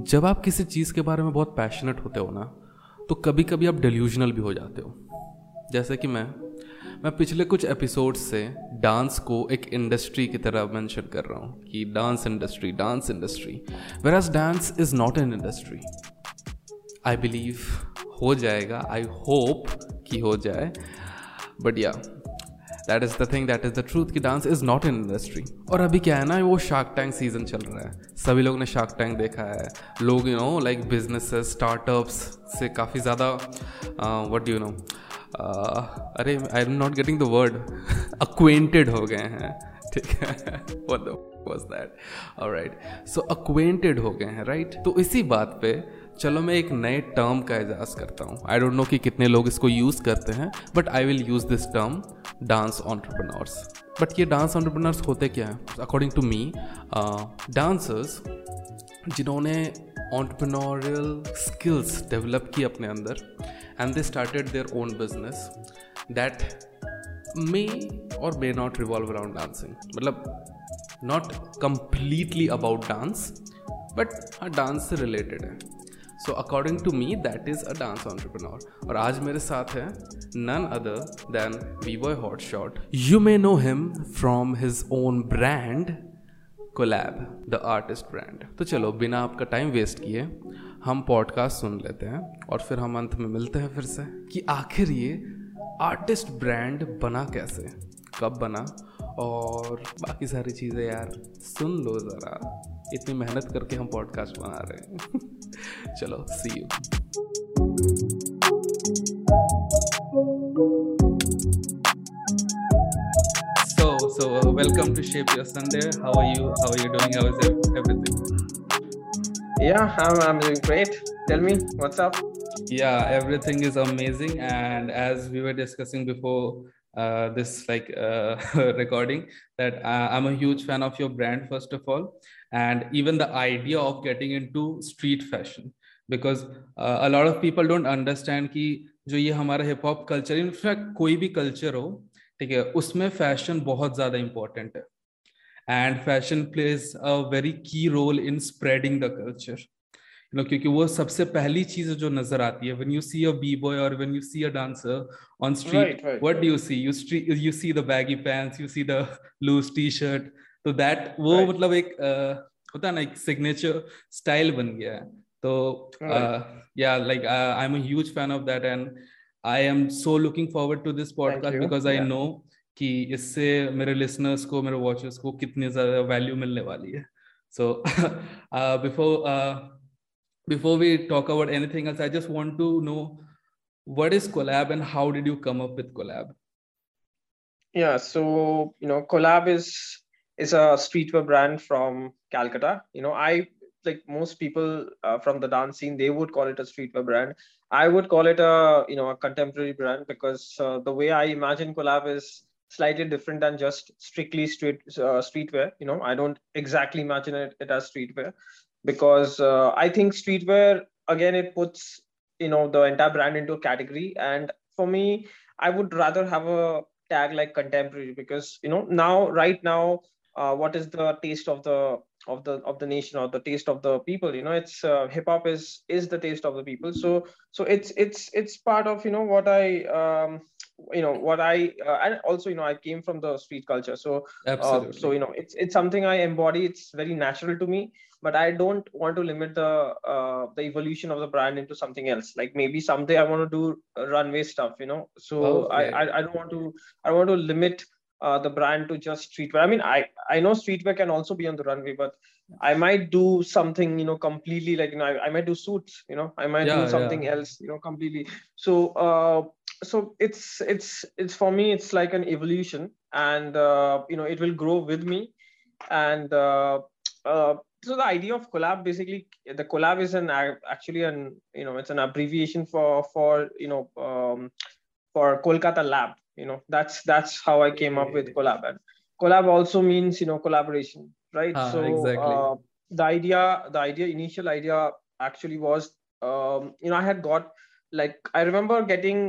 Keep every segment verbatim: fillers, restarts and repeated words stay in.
जब आप किसी चीज़ के बारे में बहुत पैशनेट होते हो ना, तो कभी कभी आप डिल्यूजनल भी हो जाते हो। जैसे कि मैं मैं पिछले कुछ एपिसोड से डांस को एक इंडस्ट्री की तरह मेंशन कर रहा हूँ कि dance industry dance industry whereas dance is not an industry. I believe हो जाएगा, आई होप कि हो जाए, बट या that is the thing, that is the truth कि dance is not an industry. और अभी क्या है ना, वो शार्क टैंक सीजन चल रहा है, सभी लोग ने शार्क टैंक देखा है। लोग you know like businesses startups से काफ़ी ज़्यादा व्हाट डू यू नो, अरे I am not getting the word, acquainted हो गए हैं, ठीक है। What the was that, alright, so acquainted हो गए हैं, राइट। तो इसी बात पे चलो मैं एक नए टर्म का एजाज़ करता हूँ। आई डोंट नो कि कितने लोग इसको यूज़ करते हैं, but I will use this term, dance entrepreneurs. But ये डांस ऑन्टरप्रनर्स होते क्या हैं? अकॉर्डिंग टू मी, डांसर्स जिन्होंने ऑन्टरप्रनोरियल स्किल्स डेवलप की अपने अंदर and they started their own business that may और may not revolve around dancing. मतलब not completely about dance, but हाँ डांस से रिलेटेड है। So according to me that is a dance entrepreneur. और आज मेरे साथ है none other than B-boy Hotshot. You may know him from his own brand collab, the artist brand. तो चलो बिना आपका टाइम वेस्ट किए हम पॉडकास्ट सुन लेते हैं और फिर हम अंत में मिलते हैं फिर से कि आखिर ये आर्टिस्ट ब्रांड बना कैसे, कब बना और बाकी सारी चीज़ें। यार सुन लो ज़रा, इतनी मेहनत करके हम पॉडकास्ट बना रहे हैं। चलो see you. So so welcome to shape your Sunday. How are you, how are you doing, how is everything? Yeah I am doing great, tell me what's up. Yeah everything is amazing and as we were discussing before Uh, this like uh, recording that uh, I'm a huge fan of your brand, first of all, and even the idea of getting into street fashion, because uh, a lot of people don't understand ki jo ye hamara hip hop culture, in fact koi bhi culture ho, theek hai, usme fashion bahut zyada important hai, and fashion plays a very key role in spreading the culture, you know, क्योंकि वो सबसे पहली चीज जो नजर आती है। When you see a b-boy or when you see a dancer on street, right, right, what right. do you see? You street, you see the baggy pants, you see the loose t-shirt. तो that वो right. मतलब एक uh, होता है ना, एक signature style बन गया है। तो yeah, like uh, I'm a huge fan of that and I am so looking forward to this podcast because yeah. I know कि इससे मेरे listeners को, मेरे watchers को कितनी ज्यादा value मिलने वाली है। So uh, before uh, Before we talk about anything else, I just want to know what is Collab and how did you come up with Collab? Yeah, so, you know, Collab is is a streetwear brand from Calcutta. You know, I, like most people uh, from the dance scene, they would call it a streetwear brand. I would call it a, you know, a contemporary brand because uh, the way I imagine Collab is slightly different than just strictly street uh, streetwear. You know, I don't exactly imagine it, it as streetwear. Because uh, I think streetwear, again, it puts, you know, the entire brand into a category. And for me, I would rather have a tag like contemporary because, you know, now, right now, uh, what is the taste of the of the of the nation or the taste of the people? You know, it's uh, hip hop is is the taste of the people. So so it's it's it's part of, you know, what I um, you know, what I uh, and also, you know, I came from the street culture. So uh, so, you know, it's it's something I embody. It's very natural to me. But I don't want to limit the uh, the evolution of the brand into something else. Like maybe someday I want to do runway stuff, you know. So okay. I, I I don't want to I want to limit uh, the brand to just streetwear. I mean, I I know streetwear can also be on the runway, but I might do something, you know, completely like, you know, I, I might do suits, you know, I might yeah, do something yeah. else, you know, completely. So uh, so it's it's it's for me, it's like an evolution, and uh, you know, it will grow with me, and. Uh, uh, So the idea of collab, basically, the collab is an actually an you know it's an abbreviation for for you know um, for Kolkata Lab. You know that's that's how I came up with collab. And collab also means, you know, collaboration, right? Ah, so exactly. uh, the idea, the idea, initial idea actually was um, you know I had got like I remember getting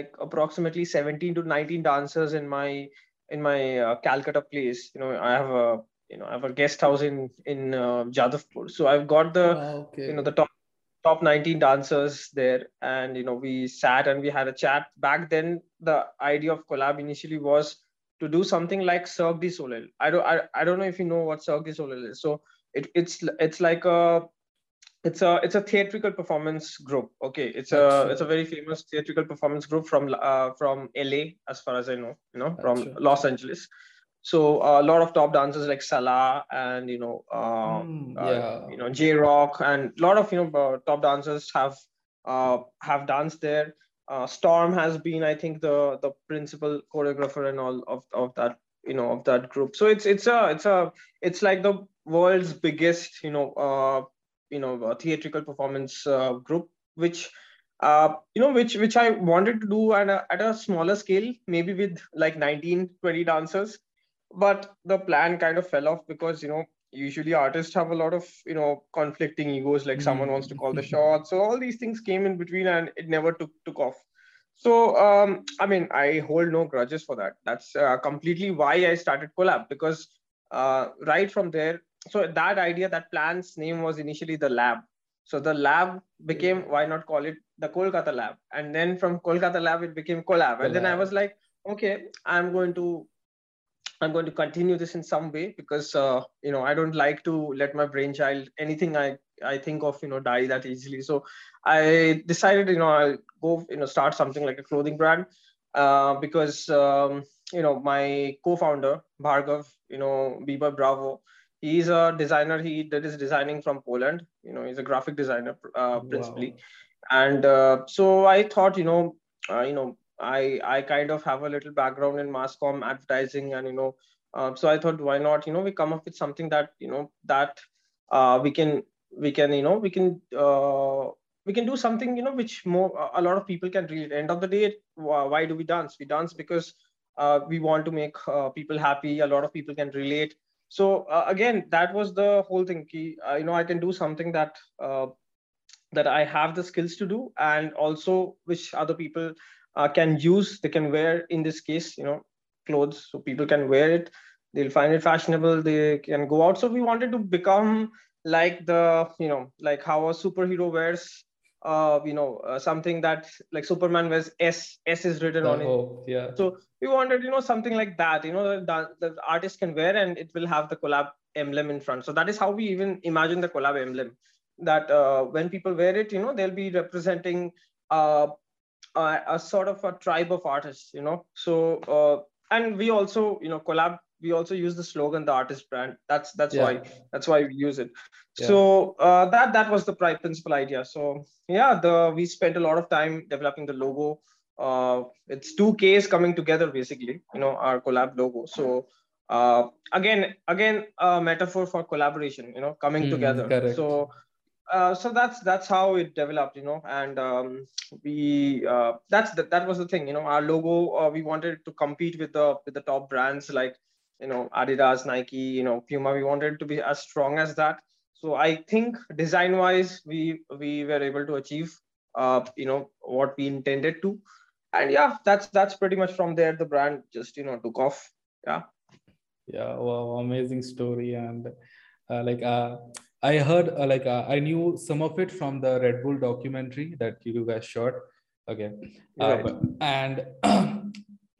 like approximately seventeen to nineteen dancers in my in my uh, Calcutta place. You know I have a you know, I have a guest house in in uh, Jadavpur. So I've got the oh, okay. you know the top top nineteen dancers there, and you know we sat and we had a chat. Back then, the idea of collab initially was to do something like Cirque du Soleil. I don't I, I don't know if you know what Cirque du Soleil is. So it it's it's like a it's a it's a theatrical performance group. Okay, it's That's a it's a very famous theatrical performance group from uh, from L A, as far as I know. You know, That's from true. Los Angeles. So uh, a lot of top dancers like Salah and you know uh, mm, yeah. uh, you know J Rock and a lot of you know uh, top dancers have uh, have danced there. Uh, Storm has been, I think, the the principal choreographer and all of, of that, you know, of that group. So it's it's a it's a it's like the world's biggest, you know, uh, you know, theatrical performance uh, group, which, uh, you know, which which I wanted to do at a, at a smaller scale, maybe with like nineteen, twenty dancers, but the plan kind of fell off because you know usually artists have a lot of you know conflicting egos, like someone wants to call the shots, so all these things came in between and it never took took off. So um I mean, I hold no grudges for that. That's uh, completely why I started Collab, because uh right from there, so that idea, that plan's name was initially the Lab. So the Lab became, why not call it the Kolkata Lab? And then from Kolkata Lab it became Collab, and then I was like, okay, I'm going to I'm going to continue this in some way, because uh, you know I don't like to let my brainchild, anything I I think of, you know die that easily. So I decided you know I'll go you know start something like a clothing brand, uh, because um, you know my co-founder Bhargav, you know Biba Bravo, he's a designer. He did his designing from Poland. You know he's a graphic designer uh, principally, wow. and uh, so I thought you know uh, you know. I I kind of have a little background in mass comm advertising, and you know, uh, so I thought, why not? You know, we come up with something that you know that uh, we can we can you know we can uh, we can do something you know which more a lot of people can relate. End of the day, why do we dance? We dance because uh, we want to make uh, people happy. A lot of people can relate. So uh, again, that was the whole thing. Ki, uh, you know, I can do something that uh, that I have the skills to do, and also which other people. Uh, can use, they can wear, in this case, you know, clothes, so people can wear it, they'll find it fashionable, they can go out. So we wanted to become like the, you know, like how a superhero wears, uh, you know, uh, something that like Superman wears, S, S is written oh, on it. Yeah. So we wanted, you know, something like that, you know, that the artist can wear and it will have the collab emblem in front. So that is how we even imagine the collab emblem, that uh, when people wear it, you know, they'll be representing, uh, Uh, a sort of a tribe of artists, you know. So, uh, and we also, you know, collab. We also use the slogan, the artist brand. That's that's yeah. why that's why we use it. Yeah. So uh, that that was the principal idea. So yeah, the we spent a lot of time developing the logo. Uh, it's two Ks coming together, basically. You know, our collab logo. So uh, again, again, a metaphor for collaboration. You know, coming mm, together. Correct. So. Uh, so that's that's how it developed, you know, and um, we uh, that's the, that was the thing, you know, our logo. Uh, we wanted to compete with the with the top brands like, you know, Adidas, Nike, you know, Puma. We wanted to be as strong as that. So I think design wise, we we were able to achieve, uh, you know, what we intended to, and yeah, that's that's pretty much from there the brand just you know took off. Yeah. Yeah. Wow. Amazing story, and uh, like. Uh... I heard uh, like uh, I knew some of it from the Red Bull documentary that you guys shot. Okay, uh, right. but, and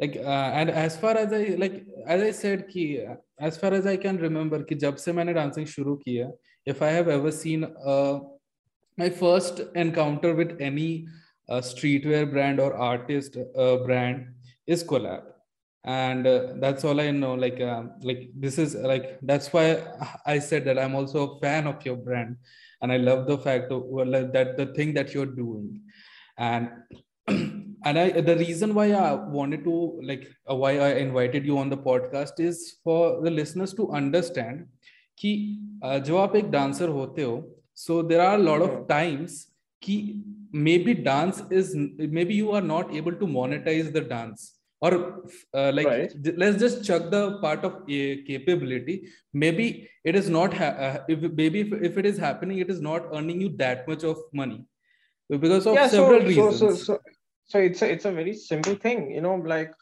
like uh, and as far as I like as I said ki as far as I can remember ki jab se maine dancing shuru kiya, if I have ever seen uh, my first encounter with any uh, streetwear brand or artist uh, brand is Collab. And uh, that's all I know. Like, um, like this is like that's why I said that I'm also a fan of your brand, and I love the fact of, well, that the thing that you're doing, and and I the reason why I wanted to like uh, why I invited you on the podcast is for the listeners to understand कि जब आप एक dancer होते हो, so there are a lot of times कि maybe dance is maybe you are not able to monetize the dance. Or uh, like, right. let's just check the part of a capability. Maybe it is not. Ha- uh, if maybe if, if it is happening, it is not earning you that much of money because of yeah, several so, reasons. So, so, so, so it's a, it's a very simple thing, you know. Like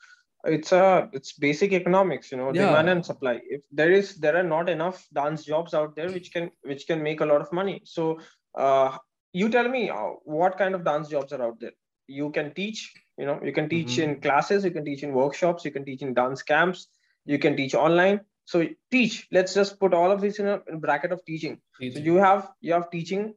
it's a it's basic economics, you know, yeah. demand and supply. If there is there are not enough dance jobs out there which can which can make a lot of money. So uh, you tell me uh, what kind of dance jobs are out there. You can teach, you know, you can teach mm-hmm. in classes, you can teach in workshops, you can teach in dance camps, you can teach online. So teach, let's just put all of this in a in bracket of teaching. teaching. So you have, you have teaching,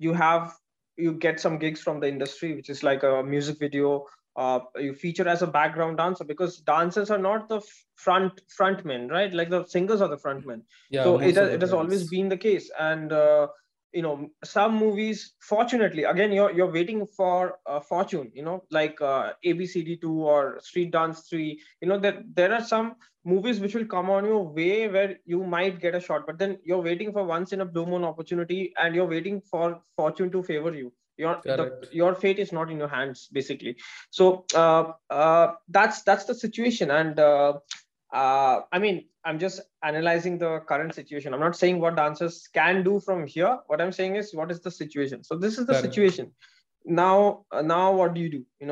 you have, you get some gigs from the industry, which is like a music video, uh, you feature as a background dancer, because dancers are not the front front men, right? Like the singers are the front men. Yeah, so it has, it has always been the case. And, uh, you know, some movies, fortunately, again, you're, you're waiting for a fortune, you know, like uh, A B C D two or Street Dance three, you know, that there are some movies which will come on your way where you might get a shot, but then you're waiting for once in a blue moon opportunity and you're waiting for fortune to favor you. Your, the, your fate is not in your hands, basically. So uh, uh, that's, that's the situation. And uh, uh, I mean, I'm just analyzing the current situation. I'm not saying what dancers can do from here. What I'm saying is, what is the situation? So this is the Fair situation. Now, now what do you do? You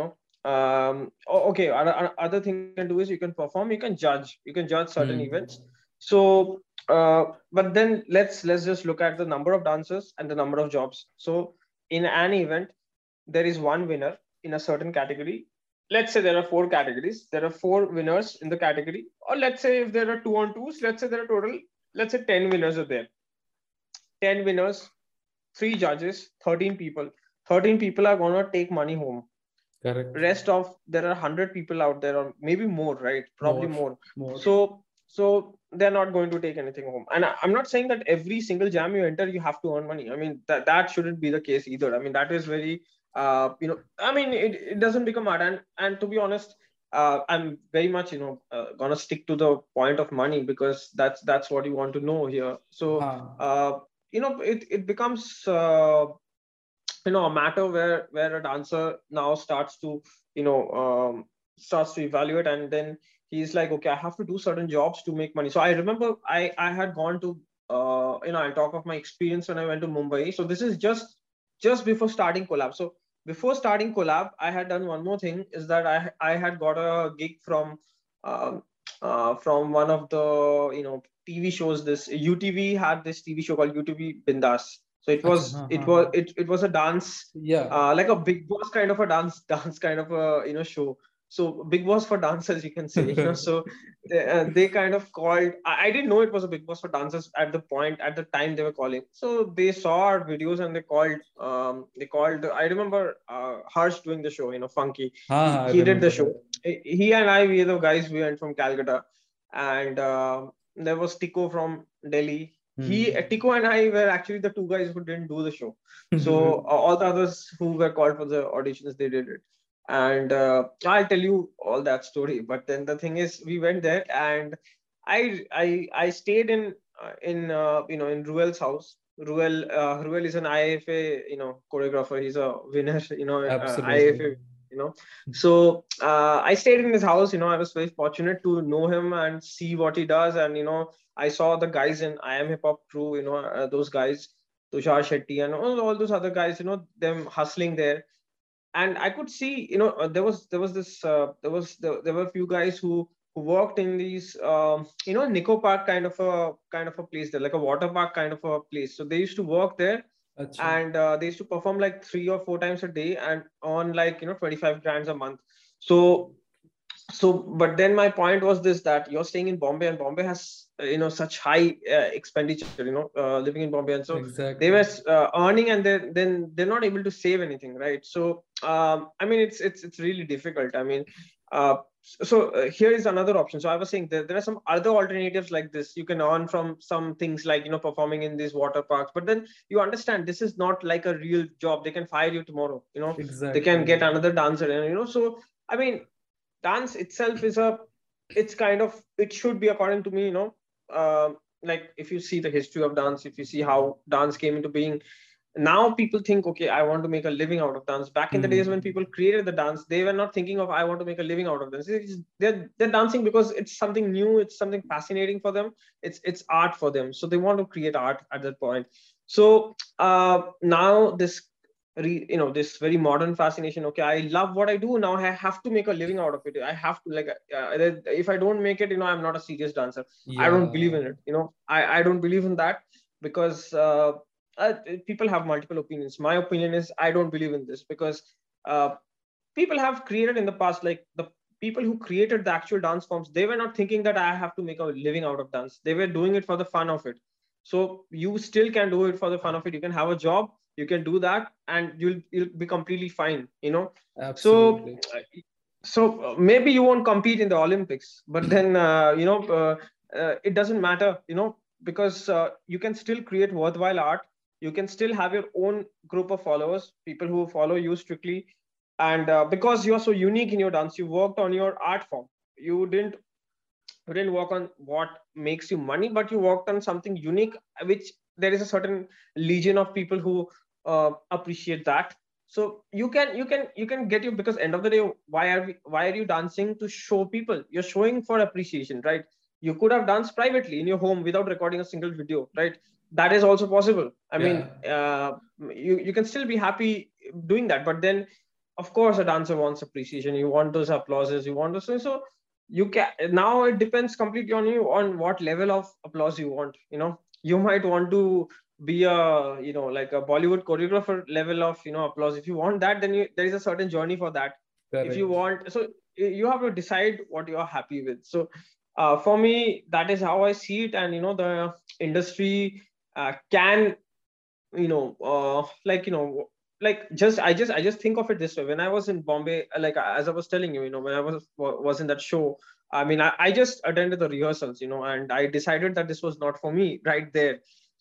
know, um, okay. Other thing you can do is you can perform, you can judge, you can judge certain mm. events. So, uh, but then let's, let's just look at the number of dancers and the number of jobs. So in an event, there is one winner in a certain category. Let's say there are four categories. There are four winners in the category. Or let's say if there are two on twos, let's say there are total, let's say ten winners are there. ten winners, three judges, thirteen people. thirteen people are going to take money home. Correct. Rest of, there are one hundred people out there, or maybe more, right? Probably more. more. more. So, so they're not going to take anything home. And I, I'm not saying that every single jam you enter, you have to earn money. I mean, that, that shouldn't be the case either. I mean, that is very... Uh, you know, I mean, it, it doesn't become hard. And, and to be honest, uh, I'm very much, you know, uh, going to stick to the point of money, because that's, that's what you want to know here. So, wow. uh, you know, it, it becomes, uh, you know, a matter where, where a dancer now starts to, you know, um, starts to evaluate, and then he's like, okay, I have to do certain jobs to make money. So I remember I, I had gone to, uh, you know, I'll talk of my experience when I went to Mumbai. So this is just, just before starting Collab. So before starting Collab, I had done one more thing, is that I, I had got a gig from uh, uh, from one of the, you know, T V shows. This U T V had this T V show called U T V Bindaas. So it was uh-huh. it was it, it was a dance, yeah, uh, like a Big Boss kind of a dance dance kind of a, you know, show. So Big Boss for dancers, you can say. You know, so they, uh, they kind of called. I, I didn't know it was a Big Boss for dancers at the point, at the time they were calling. So they saw our videos and they called. Um, they called. I remember uh, Harsh doing the show. You know, Funky. Ah, he he did the show. That. He and I, we the guys, we went from Calcutta, and uh, there was Tico from Delhi. He, Tico and I were actually the two guys who didn't do the show. So uh, all the others who were called for the auditions, they did it. And uh, I'll tell you all that story. But then the thing is, we went there, and I I I stayed in uh, in uh, you know, in Ruel's house. Ruel uh, Ruel is an I F A, you know, choreographer. He's a winner, you know, uh, I F A, you know. So uh, I stayed in his house. You know, I was very fortunate to know him and see what he does. And you know, I saw the guys in I Am Hip Hop crew. You know, uh, those guys, Tushar Shetty and all, all those other guys. You know, them hustling there. And I could see, you know, there was there was this uh, there was there, there were a few guys who, who worked in these, um, you know, Niko Park kind of a kind of a place there, like a water park kind of a place. So they used to work there, Achha. and uh, they used to perform like three or four times a day and on like, you know, twenty-five grands a month. So so, but then my point was this, that you're staying in Bombay, and Bombay has, you know, such high uh, expenditure, you know, uh, living in Bombay. And so exactly. they were uh, earning, and then then they're not able to save anything, right? So um, I mean, it's it's it's really difficult. I mean, uh, so uh, here is another option. So I was saying that there are some other alternatives like this. You can earn from some things like, you know, performing in these water parks. But then you understand this is not like a real job. They can fire you tomorrow, you know, exactly. they can get another dancer. And, you know, so I mean, dance itself is a, it's kind of, it should be, according to me, you know, Uh, like if you see the history of dance, if you see how dance came into being, now people think, okay, I want to make a living out of dance. Back in mm. the days when people created the dance, they were not thinking of, I want to make a living out of dance. It's, they're, they're dancing because it's something new. It's something fascinating for them. It's, it's art for them. So they want to create art at that point. So uh, now this re, you know, this very modern fascination. Okay, I love what I do. Now I have to make a living out of it. I have to, like, uh, if I don't make it, you know, I'm not a serious dancer. Yeah. I don't believe in it. You know, I, I don't believe in that because uh, uh, people have multiple opinions. My opinion is I don't believe in this because uh, people have created in the past, like the people who created the actual dance forms, they were not thinking that I have to make a living out of dance. They were doing it for the fun of it. So you still can do it for the fun of it. You can have a job, you can do that, and you'll you'll be completely fine, you know. Absolutely. So, so maybe you won't compete in the Olympics, but then, uh, you know, uh, uh, it doesn't matter, you know, because uh, you can still create worthwhile art. You can still have your own group of followers, people who follow you strictly. And uh, because you're so unique in your dance, you worked on your art form. You didn't, you didn't work on what makes you money, but you worked on something unique, which there is a certain legion of people who uh, appreciate that. So you can, you can, you can get you, because end of the day, why are we, why are you dancing? To show people. You're showing for appreciation, right? You could have danced privately in your home without recording a single video, right? That is also possible. I yeah. mean, uh, you, you can still be happy doing that, but then, of course, a dancer wants appreciation. You want those applauses. You want those things. So you can, now it depends completely on you, on what level of applause you want. You know, you might want to be a, you know, like a Bollywood choreographer level of, you know, applause. If you want that, then you, there is a certain journey for that. Correct. If you want, so you have to decide what you are happy with. So uh, for me, that is how I see it. And, you know, the industry uh, can, you know, uh, like, you know, Like just I just I just think of it this way. When I was in Bombay, like as I was telling you, you know, when I was was in that show, I mean, I, I just attended the rehearsals, you know, and I decided that this was not for me right there.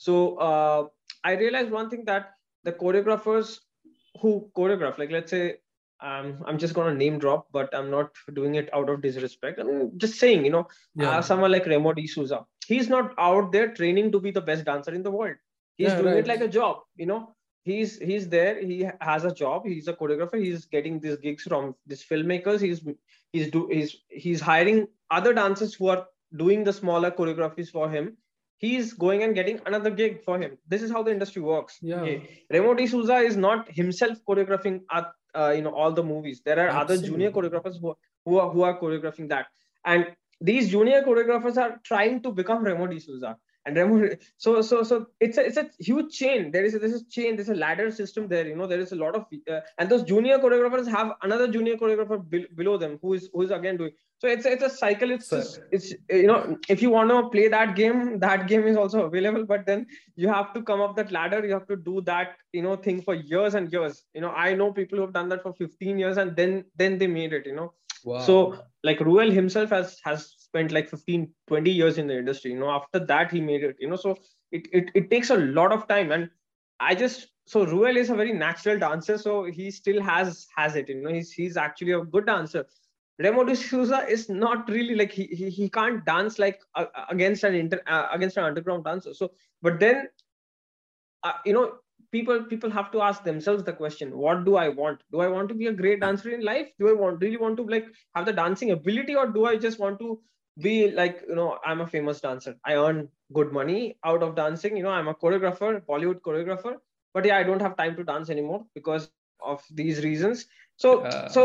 So uh, I realized one thing, that the choreographers who choreograph, like let's say, um, I'm just gonna name drop, but I'm not doing it out of disrespect. I'm just saying, you know, yeah. uh, someone like Remo D'Souza, he's not out there training to be the best dancer in the world. He's yeah, doing right. it like a job, you know. He's he's there. He has a job. He's a choreographer. He's getting these gigs from these filmmakers. He's he's do he's he's hiring other dancers who are doing the smaller choreographies for him. He's going and getting another gig for him. This is how the industry works. Yeah. Okay. Remo D'Souza is not himself choreographing at, uh, you know, all the movies. There are Absolutely. Other junior choreographers who are, who are who are choreographing that, and these junior choreographers are trying to become Remo D'Souza. And Remo, so so so it's a it's a huge chain. There is a, this is chain. There's a ladder system there. You know, there is a lot of uh, and those junior choreographers have another junior choreographer be, below them who is who is again doing. So it's it's a cycle. It's just, it's you know, if you want to play that game, that game is also available. But then you have to come up that ladder. You have to do that, you know, thing for years and years. You know, I know people who have done that for fifteen years and then then they made it. You know, wow. So like Ruel himself has has. spent like fifteen, twenty years in the industry, you know, after that he made it, you know, so it, it, it takes a lot of time. And I just, so Ruel is a very natural dancer. So he still has, has it, you know, he's, he's actually a good dancer. Remo D'Souza is not really like, he, he, he can't dance like uh, against an inter, uh, against an underground dancer. So, but then, uh, you know, people, people have to ask themselves the question, what do I want? Do I want to be a great dancer in life? Do I want, really want to like have the dancing ability, or do I just want to be like, you know, I'm a famous dancer. I earn good money out of dancing. You know, I'm a choreographer, Bollywood choreographer, but yeah, I don't have time to dance anymore because of these reasons. So, uh, so,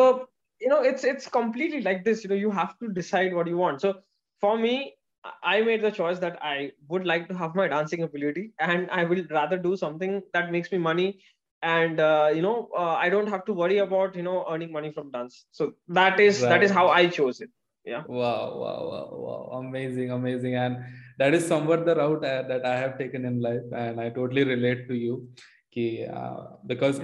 you know, it's, it's completely like this, you know, you have to decide what you want. So for me, I made the choice that I would like to have my dancing ability, and I will rather do something that makes me money. And, uh, you know, uh, I don't have to worry about, you know, earning money from dance. So that is, right. that is how I chose it. Yeah. Wow, wow, wow, wow. Amazing, amazing. And that is somewhat the route I, that I have taken in life. And I totally relate to you. Ki, uh, because,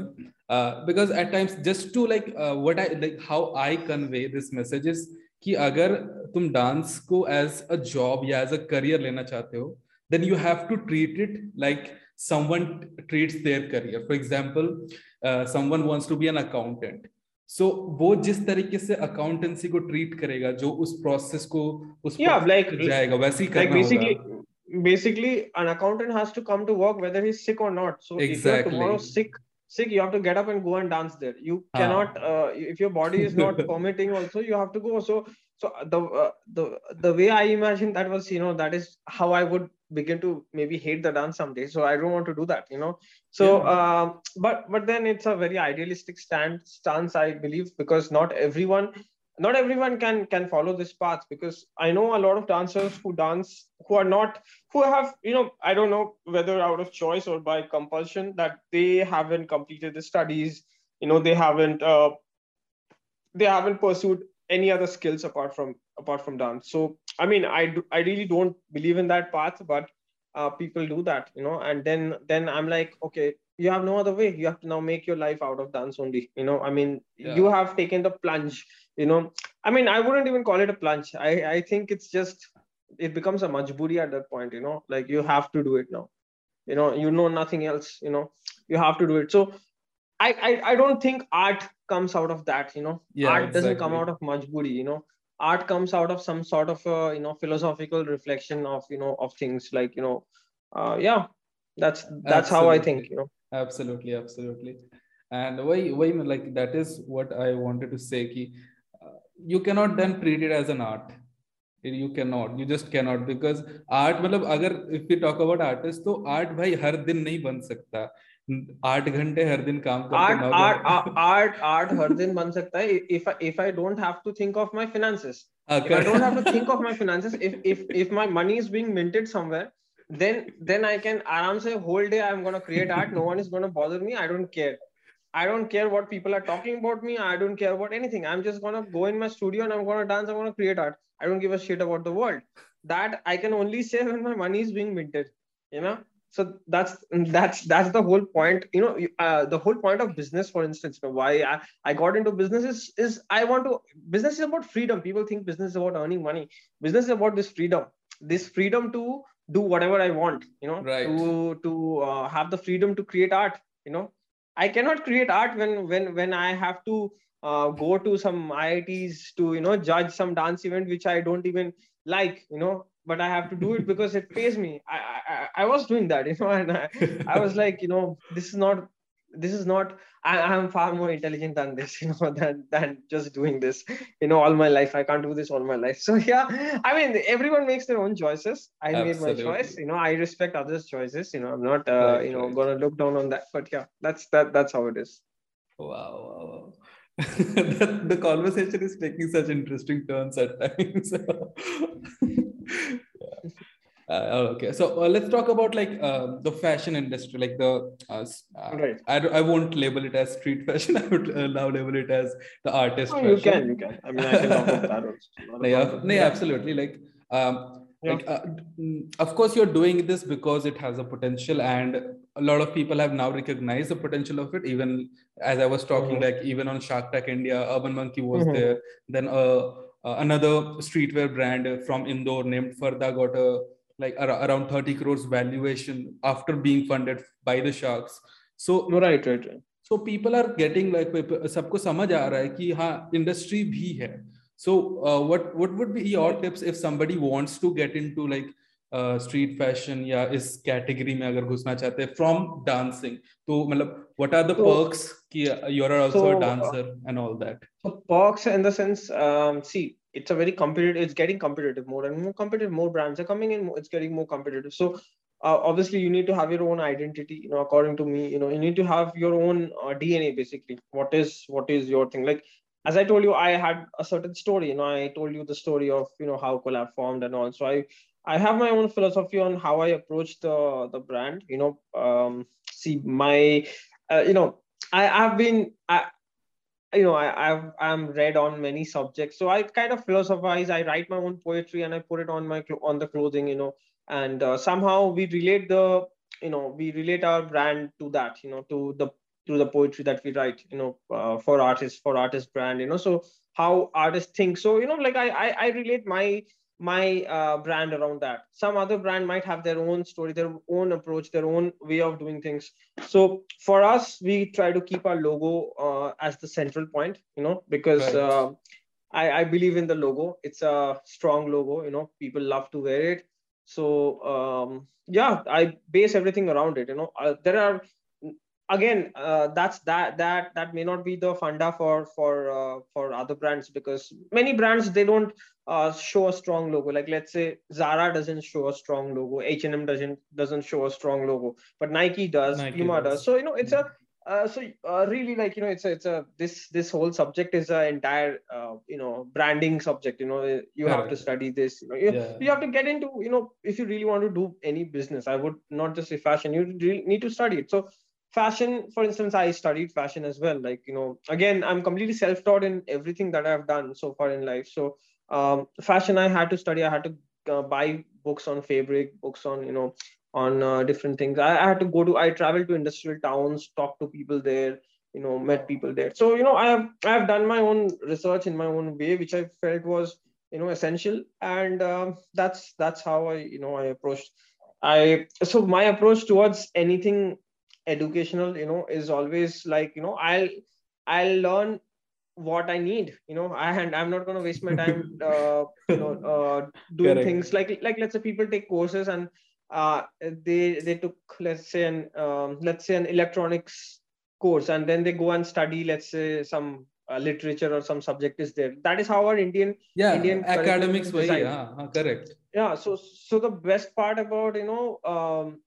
uh, because at times, just to like, uh, what I like, how I convey this message is ki agar tum dance ko as a job ya as a career lena chahte ho, then you have to treat it like someone treats their career. For example, uh, someone wants to be an accountant. So वो जिस तरीके से accountancy को treat करेगा, जो उस process को उस yeah, like, जाएगा, वैसे ही करना like basically, होगा. Basically, an accountant has to come to work whether he's sick or not. So exactly. If you're tomorrow sick, sick, you have to get up and go and dance there. You ah. cannot, uh, if your body is not permitting also, you have to go. So, so the, uh, the, the way I imagined that was, you know, that is how I would begin to maybe hate the dance someday. So I don't want to do that, you know? So, yeah. uh, but, but then it's a very idealistic stand stance, I believe, because not everyone, not everyone can, can follow this path, because I know a lot of dancers who dance, who are not, who have, you know, I don't know whether out of choice or by compulsion, that they haven't completed the studies, you know, they haven't, uh, they haven't pursued any other skills apart from, apart from dance. So, I mean, I, do, I really don't believe in that path, but uh, people do that, you know, and then, then I'm like, okay, you have no other way. You have to now make your life out of dance only, you know, I mean, yeah. you have taken the plunge, you know, I mean, I wouldn't even call it a plunge. I, I think it's just, it becomes a majburi at that point, you know, like you have to do it now, you know, you know, nothing else, you know, you have to do it. So I, I, I don't think art comes out of that, you know, yeah, art exactly. doesn't come out of majburi, you know. Art comes out of some sort of, uh, you know, philosophical reflection of, you know, of things like, you know, uh, yeah, that's, that's absolutely. How I think, you know. Absolutely. Absolutely. And why, why, like, that is what I wanted to say. Ki, uh, you cannot then treat it as an art. You cannot, you just cannot, because art, matlab, agar, if we talk about artists, so art, bhai, har din nahi ban sakta. आठ घंटे हर दिन काम करते हैं आठ आठ आठ आठ हर दिन बन सकता है if I, if I don't have to think of my finances okay. if I don't have to think of my finances if if if my money is being minted somewhere then then I can आराम से whole day I'm gonna create art no one is gonna bother me I don't care I don't care what people are talking about me I don't care about anything I'm just gonna go in my studio and I'm gonna dance I'm gonna create art I don't give a shit about the world that I can only say when my money is being minted you know So that's that's that's the whole point, you know, uh, the whole point of business, for instance, you know, why I, I got into business is, is I want to, business is about freedom. People think business is about earning money. Business is about this freedom, this freedom to do whatever I want, you know, right. to, to uh, have the freedom to create art. You know, I cannot create art when when when I have to uh, go to some I I Ts to, you know, judge some dance event, which I don't even like, you know. But I have to do it because it pays me. I I, I was doing that, you know, and I, I was like, you know, this is not, this is not, I am far more intelligent than this, you know, than, than just doing this, you know, all my life. I can't do this all my life. So yeah, I mean, everyone makes their own choices. I Absolutely. Made my choice, you know, I respect others' choices, you know, I'm not, uh, right, you know, right. going to look down on that, but yeah, that's, that, that's how it is. Wow. wow, wow. the, the conversation is taking such interesting turns at times. yeah. uh, okay, so uh, let's talk about like uh, the fashion industry, like the uh, right. I, I won't label it as street fashion. I would uh, now label it as the artist. Oh, you can, you can. I mean, I can talk about that also. Yeah, yeah, absolutely. Like, um, yeah. like uh, of course, you're doing this because it has a potential, and a lot of people have now recognized the potential of it. Even as I was talking, mm-hmm. like even on Shark Tank India, Urban Monkey was mm-hmm. there. Then uh, uh, another streetwear brand from Indore named Farda got a like a, around thirty crores valuation after being funded by the Sharks. So right, right, right. So people are getting like सबको समझ आ रहा है कि हाँ industry भी है. So uh, what what would be your tips if somebody wants to get into like Uh, street fashion या इस category में अगर घुसना चाहते हैं from dancing तो मतलब what are the so, perks कि you're also so, a dancer and all that so perks in the sense um, see it's a very competitive it's getting competitive more and more competitive more brands are coming in it's getting more competitive so uh, obviously you need to have your own identity you know according to me you know you need to have your own uh, D N A basically what is what is your thing like as I told you I had a certain story you know I told you the story of you know how Collab formed and all so I I have my own philosophy on how I approach the, the brand, you know, um, see my, uh, you know, I have been, I, you know, I, I've, I'm read on many subjects. So I kind of philosophize, I write my own poetry and I put it on my, on the clothing, you know, and uh, somehow we relate the, you know, we relate our brand to that, you know, to the, to the poetry that we write, you know, uh, for artists, for artist brand, you know, so how artists think. So, you know, like I, I, I relate my, my uh, brand around that. Some other brand might have their own story, their own approach, their own way of doing things. So for us, we try to keep our logo uh, as the central point, you know, because right. uh, I, I believe in the logo. It's a strong logo, you know, people love to wear it. So um, yeah, I base everything around it. You know, uh, there are again, uh, that's that that that may not be the funda for for uh, for other brands, because many brands, they don't uh, show a strong logo. Like let's say Zara doesn't show a strong logo, H and M doesn't doesn't show a strong logo, but Nike does, Nike Puma does. does. So you know, it's yeah. a uh, so uh, really like you know, it's a, it's a this this whole subject is an entire uh, you know branding subject. You know, you yeah. have to study this. You know, you, yeah. you have to get into you know if you really want to do any business. I would not just say fashion. You really need to study it. So. Fashion, for instance, I studied fashion as well. Like, you know, again, I'm completely self-taught in everything that I've done so far in life. So um, fashion, I had to study. I had to uh, buy books on fabric, books on, you know, on uh, different things. I, I had to go to, I traveled to industrial towns, talked to people there, you know, met people there. So, you know, I have, I have done my own research in my own way, which I felt was, you know, essential. And uh, that's, that's how I, you know, I approached. I, so my approach towards anything educational, you know, is always like, you know, I'll, I'll learn what I need, you know, I, and I'm not going to waste my time, uh, you know, uh, doing Correct. things like, like, let's say people take courses and, uh, they, they took, let's say, an, um, let's say an electronics course, and then they go and study, let's say some uh, literature or some subject is there. That is how our Indian, yeah, Indian academics way. Yeah, correct. Yeah. So, so the best part about, you know, um,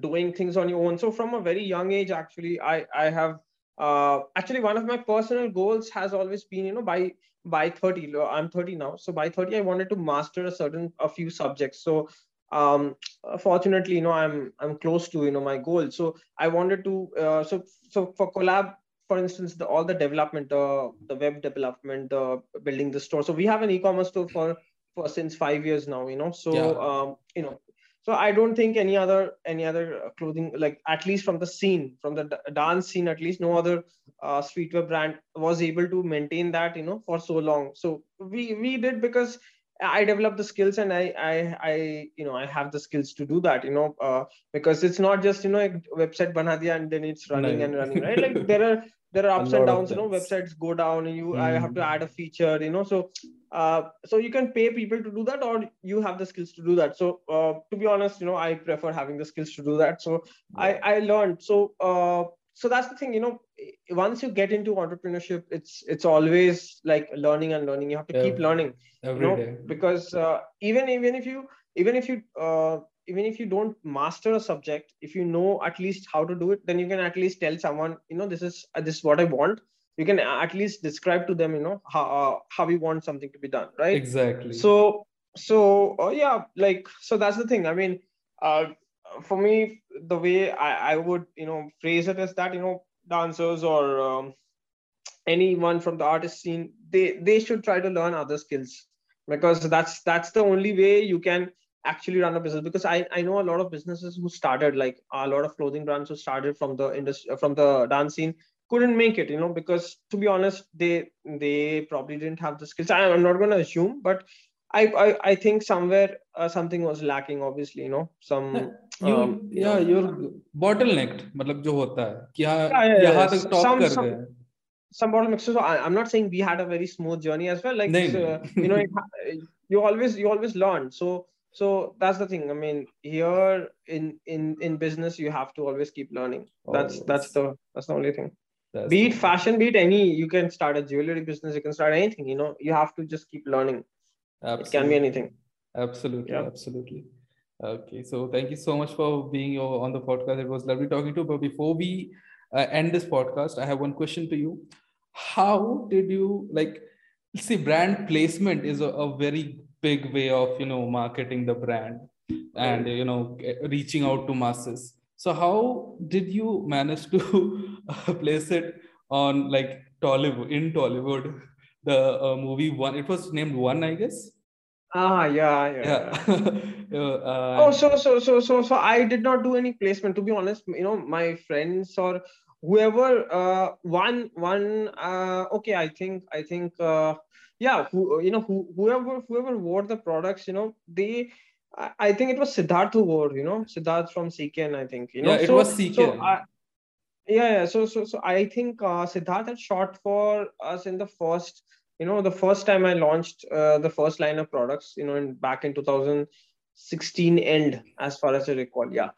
doing things on your own. So from a very young age, actually, I, I have, uh, actually one of my personal goals has always been, you know, by, by thirty, I'm thirty now. So by thirty, I wanted to master a certain, a few subjects. So, um, fortunately, you know, I'm, I'm close to, you know, my goal. So I wanted to, uh, so, so for Collab, for instance, the, all the development, uh, the web development, uh, building the store. So we have an e-commerce store for, for since five years now, you know, so, yeah. um, you know, so I don't think any other any other clothing, like at least from the scene, from the dance scene, at least no other uh, streetwear brand was able to maintain that, you know, for so long. So we we did because I developed the skills, and I I, I you know I have the skills to do that, you know, uh, because it's not just you know a website bana diya and then it's running no. and running, right? Like there are there are ups and downs, you know, websites go down, and you mm. I have to add a feature, you know, so. Uh, so you can pay people to do that, or you have the skills to do that. So uh, to be honest, you know, I prefer having the skills to do that. So yeah. I, I learned. So uh, so that's the thing, you know, once you get into entrepreneurship, it's it's always like learning and learning. You have to yeah. keep learning, Every you know, day. because uh, even even if you even if you uh, even if you don't master a subject, if you know at least how to do it, then you can at least tell someone, you know, this is uh, this is what I want. You can at least describe to them, you know, how uh, how we want something to be done, right? Exactly. So, so uh, yeah, like, so that's the thing. I mean, uh, for me, the way I, I would, you know, phrase it is that, you know, dancers or um, anyone from the artist scene, they, they should try to learn other skills, because that's, that's the only way you can actually run a business. Because I, I know a lot of businesses who started, like a lot of clothing brands who started from the industry, from the dance scene, couldn't make it, you know, because to be honest, they they probably didn't have the skills. I, I'm not going to assume, but I I, I think somewhere uh, something was lacking. Obviously, you know, some you, um, yeah, you know, you're bottlenecked. मतलब जो होता है कि यहाँ यहाँ तक stop कर दे. Some bottlenecks. So I, I'm not saying we had a very smooth journey as well. Like uh, you know, it, you always you always learn. So. So that's the thing. I mean, here in in in business, you have to always keep learning. That's oh, that's the that's the only thing. That's be it fashion, be it any, you can start a jewelry business, you can start anything, you know, you have to just keep learning. Absolutely. It can be anything. Absolutely. Yeah. Absolutely. Okay. So thank you so much for being on the podcast. It was lovely talking to you. But before we uh, end this podcast, I have one question to you. How did you like, see, brand placement is a, a very big way of, you know, marketing the brand and, you know, reaching out to masses. So how did you manage to place it on like Tollywood, in Tollywood, the uh, movie One? It was named One, I guess. Ah, yeah, yeah. yeah. uh, oh, so, so, so, so, so I did not do any placement, to be honest. You know, my friends or whoever, uh, one, one, uh, okay, I think, I think, uh, yeah, who, you know, who, whoever, whoever wore the products, you know, they, I think it was Siddharth who wore, you know, Siddharth from C K N, I think, you know. Yeah, it so, was C K N. So I, yeah, yeah. So, so, so I think uh, Siddharth had shot for us in the first, you know, the first time I launched uh, the first line of products, you know, in, back in twenty sixteen end, as far as I recall. Yeah.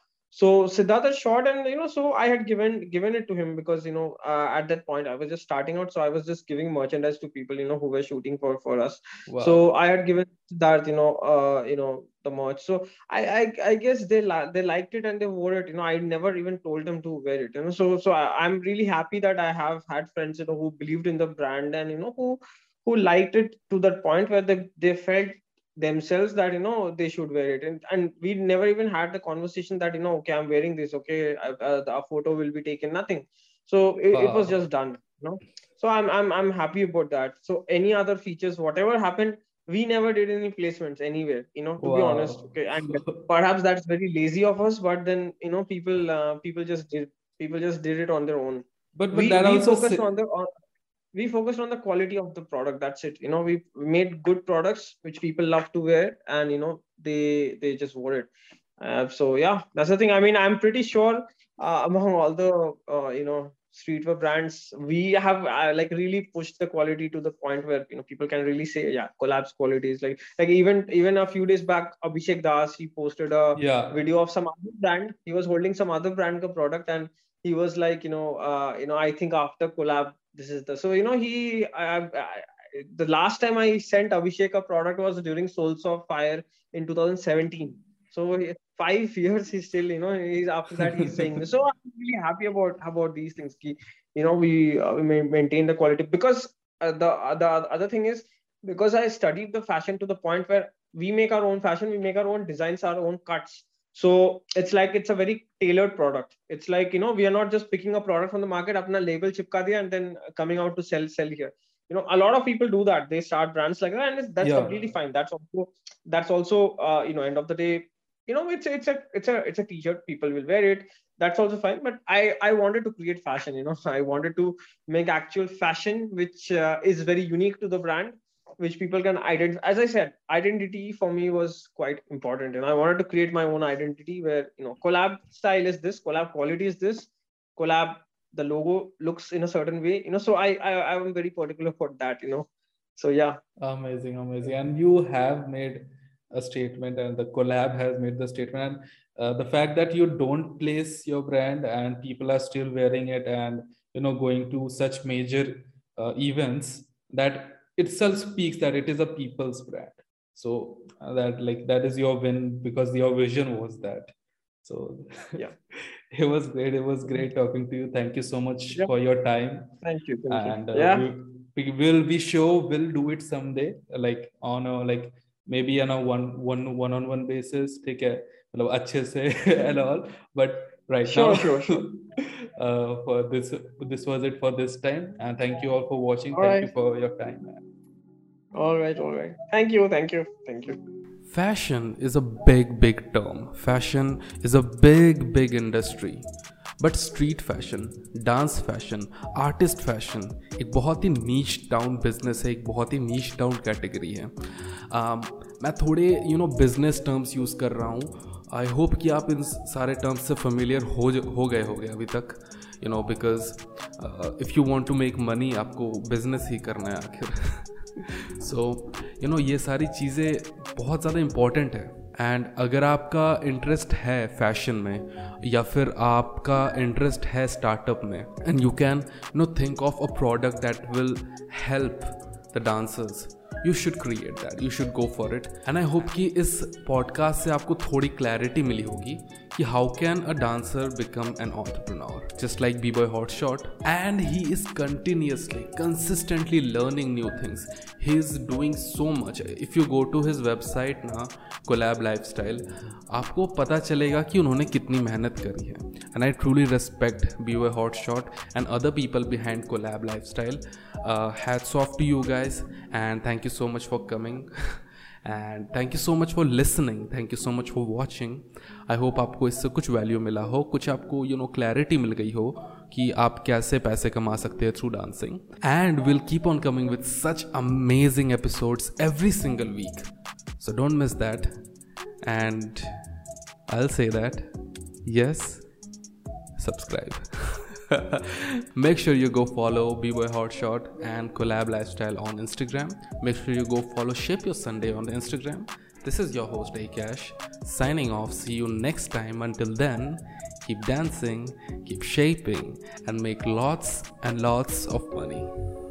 So Siddharth shot, and you know, so I had given given it to him because you know uh, at that point I was just starting out, so I was just giving merchandise to people you know who were shooting for for us. Wow. So I had given Siddharth you know uh, you know the merch. So I I, I guess they la- they liked it and they wore it. You know, I never even told them to wear it. You know, so so I, I'm really happy that I have had friends you know who believed in the brand and you know who who liked it to that point where they they felt themselves that you know they should wear it, and and we never even had the conversation that you know okay I'm wearing this, okay I, uh, a photo will be taken, nothing. So it, wow. it was just done, you know. So I'm I'm I'm happy about that. So any other features, whatever happened, we never did any placements anywhere, you know. To wow. be honest, okay, and perhaps that's very lazy of us, but then you know people uh, people just did people just did it on their own. But but we, that we also focused si- on the. On, We focused on the quality of the product. That's it. You know, we made good products which people love to wear, and you know, they they just wore it. Uh, so yeah, that's the thing. I mean, I'm pretty sure uh, among all the uh, you know streetwear brands, we have uh, like really pushed the quality to the point where you know people can really say, yeah, Collab's quality is like like even even a few days back, Abhishek Das, he posted a yeah. video of some other brand. He was holding some other brand ka product, and he was like, you know, uh, you know, I think after Collab. This is the so you know he I, I, the last time I sent Abhishek a product was during Souls of Fire in two thousand seventeen. So five years he's still you know he's after that he's saying this. So I'm really happy about about these things. Ki, you know we, uh, we maintain the quality because uh, the uh, the other thing is because I studied the fashion to the point where we make our own fashion, we make our own designs, our own cuts. So it's like it's a very tailored product. It's like, you know, we are not just picking a product from the market, apna label chipka diya and then coming out to sell, sell here. You know, a lot of people do that. They start brands like that, and that's yeah. completely fine. That's also, that's also, uh, you know, end of the day, you know, it's it's a it's a it's a t-shirt. People will wear it. That's also fine. But I I wanted to create fashion. You know, I wanted to make actual fashion which uh, is very unique to the brand, which people can identify. As I said, identity for me was quite important. And I wanted to create my own identity where, you know, Collab style is this, Collab quality is this, Collab, the logo looks in a certain way, you know, so I, I, I am very particular for that, you know, so yeah. Amazing, amazing. And you have made a statement, and the Collab has made the statement. And uh, the fact that you don't place your brand and people are still wearing it and, you know, going to such major uh, events, that itself speaks that it is a people's brand. So uh, that like that is your win, because your vision was that. So yeah, it was great. It was great talking to you. Thank you so much yeah. for your time. Thank you. Thank and you. Uh, yeah. we will be sure we'll do it someday, like on a like maybe on a one one one on one basis. Take care, achhe se and all. But right sure, now, sure, sure. Uh, for this, this was it for this time, and thank you all for watching. All thank right. you for your time, man. All right, all right. Thank you, thank you, thank you. Fashion is a big, big term. Fashion is a big, big industry. But street fashion, dance fashion, artist fashion, एक बहुत ही niche down business है, एक बहुत ही niche down category है. Um, मैं थोड़े you know business terms use कर रहा हूँ. आई होप कि आप इन सारे टर्म्स से फेमिलियर हो हो गए हो गए अभी तक, you know, because if you want to make money आपको बिजनेस ही करना है आखिर. सो यू नो ये सारी चीज़ें बहुत ज़्यादा इम्पॉर्टेंट है, एंड अगर आपका इंटरेस्ट है फैशन में या फिर आपका इंटरेस्ट है स्टार्टअप में, and you can you know think of a product that will help the dancers, You should create that. You should go for it. And I hope कि इस podcast से आपको थोड़ी clarity मिली होगी कि how can a dancer become an entrepreneur? Just like B-boy Hotshot, and he is continuously, consistently learning new things. He is doing so much. If you go to his website ना, Collab Lifestyle, आपको पता चलेगा कि उन्होंने कितनी मेहनत करी है. And I truly respect B-boy Hotshot and other people behind Collab Lifestyle. Uh, hats off to you guys, and thank you so much for coming and thank you so much for listening. Thank you so much for watching. I hope आपको इससे कुछ value मिला हो, कुछ आपको you know clarity मिल गई हो कि आप कैसे पैसे कमा सकते हैं through dancing. And we'll keep on coming with such amazing episodes every single week. So don't miss that. And I'll say that, yes, subscribe. Make sure you go follow B-boy Hotshot and Collab Lifestyle on Instagram. Make sure you go follow Shape Your Sunday on Instagram. This is your host Akash signing off. See you next time. Until then, keep dancing, keep shaping, and make lots and lots of money.